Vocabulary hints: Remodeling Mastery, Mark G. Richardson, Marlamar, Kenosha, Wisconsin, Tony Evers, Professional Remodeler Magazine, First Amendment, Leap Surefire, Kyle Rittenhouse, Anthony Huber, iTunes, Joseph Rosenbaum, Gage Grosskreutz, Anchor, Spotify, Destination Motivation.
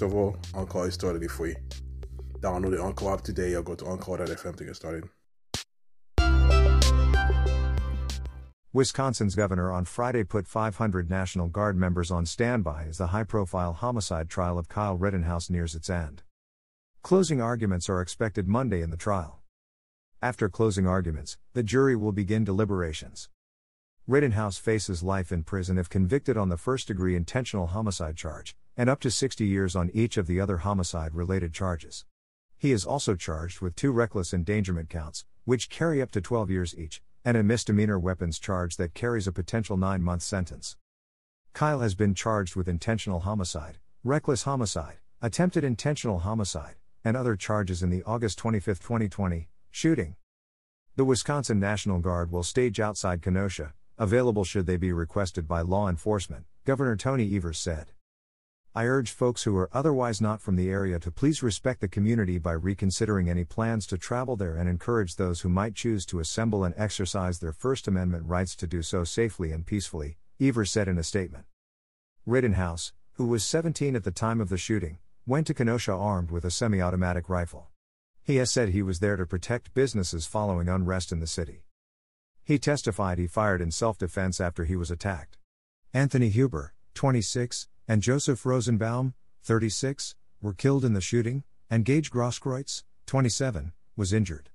of all, Anchor is totally free. Download the Anchor app today or go to anchor.fm to get started. Wisconsin's governor on Friday put 500 National Guard members on standby as the high-profile homicide trial of Kyle Rittenhouse nears its end. Closing arguments are expected Monday in the trial. After closing arguments, the jury will begin deliberations. Rittenhouse faces life in prison if convicted on the first-degree intentional homicide charge, and up to 60 years on each of the other homicide-related charges. He is also charged with 2 reckless endangerment counts, which carry up to 12 years each, and a misdemeanor weapons charge that carries a potential 9-month sentence. Kyle has been charged with intentional homicide, reckless homicide, attempted intentional homicide, and other charges in the August 25, 2020, shooting. The Wisconsin National Guard will stage outside Kenosha, available should they be requested by law enforcement, Governor Tony Evers said. I urge folks who are otherwise not from the area to please respect the community by reconsidering any plans to travel there and encourage those who might choose to assemble and exercise their First Amendment rights to do so safely and peacefully, Evers said in a statement. Rittenhouse, who was 17 at the time of the shooting, went to Kenosha armed with a semi-automatic rifle. He has said he was there to protect businesses following unrest in the city. He testified he fired in self-defense after he was attacked. Anthony Huber, 26, and Joseph Rosenbaum, 36, were killed in the shooting, and Gage Grosskreutz, 27, was injured.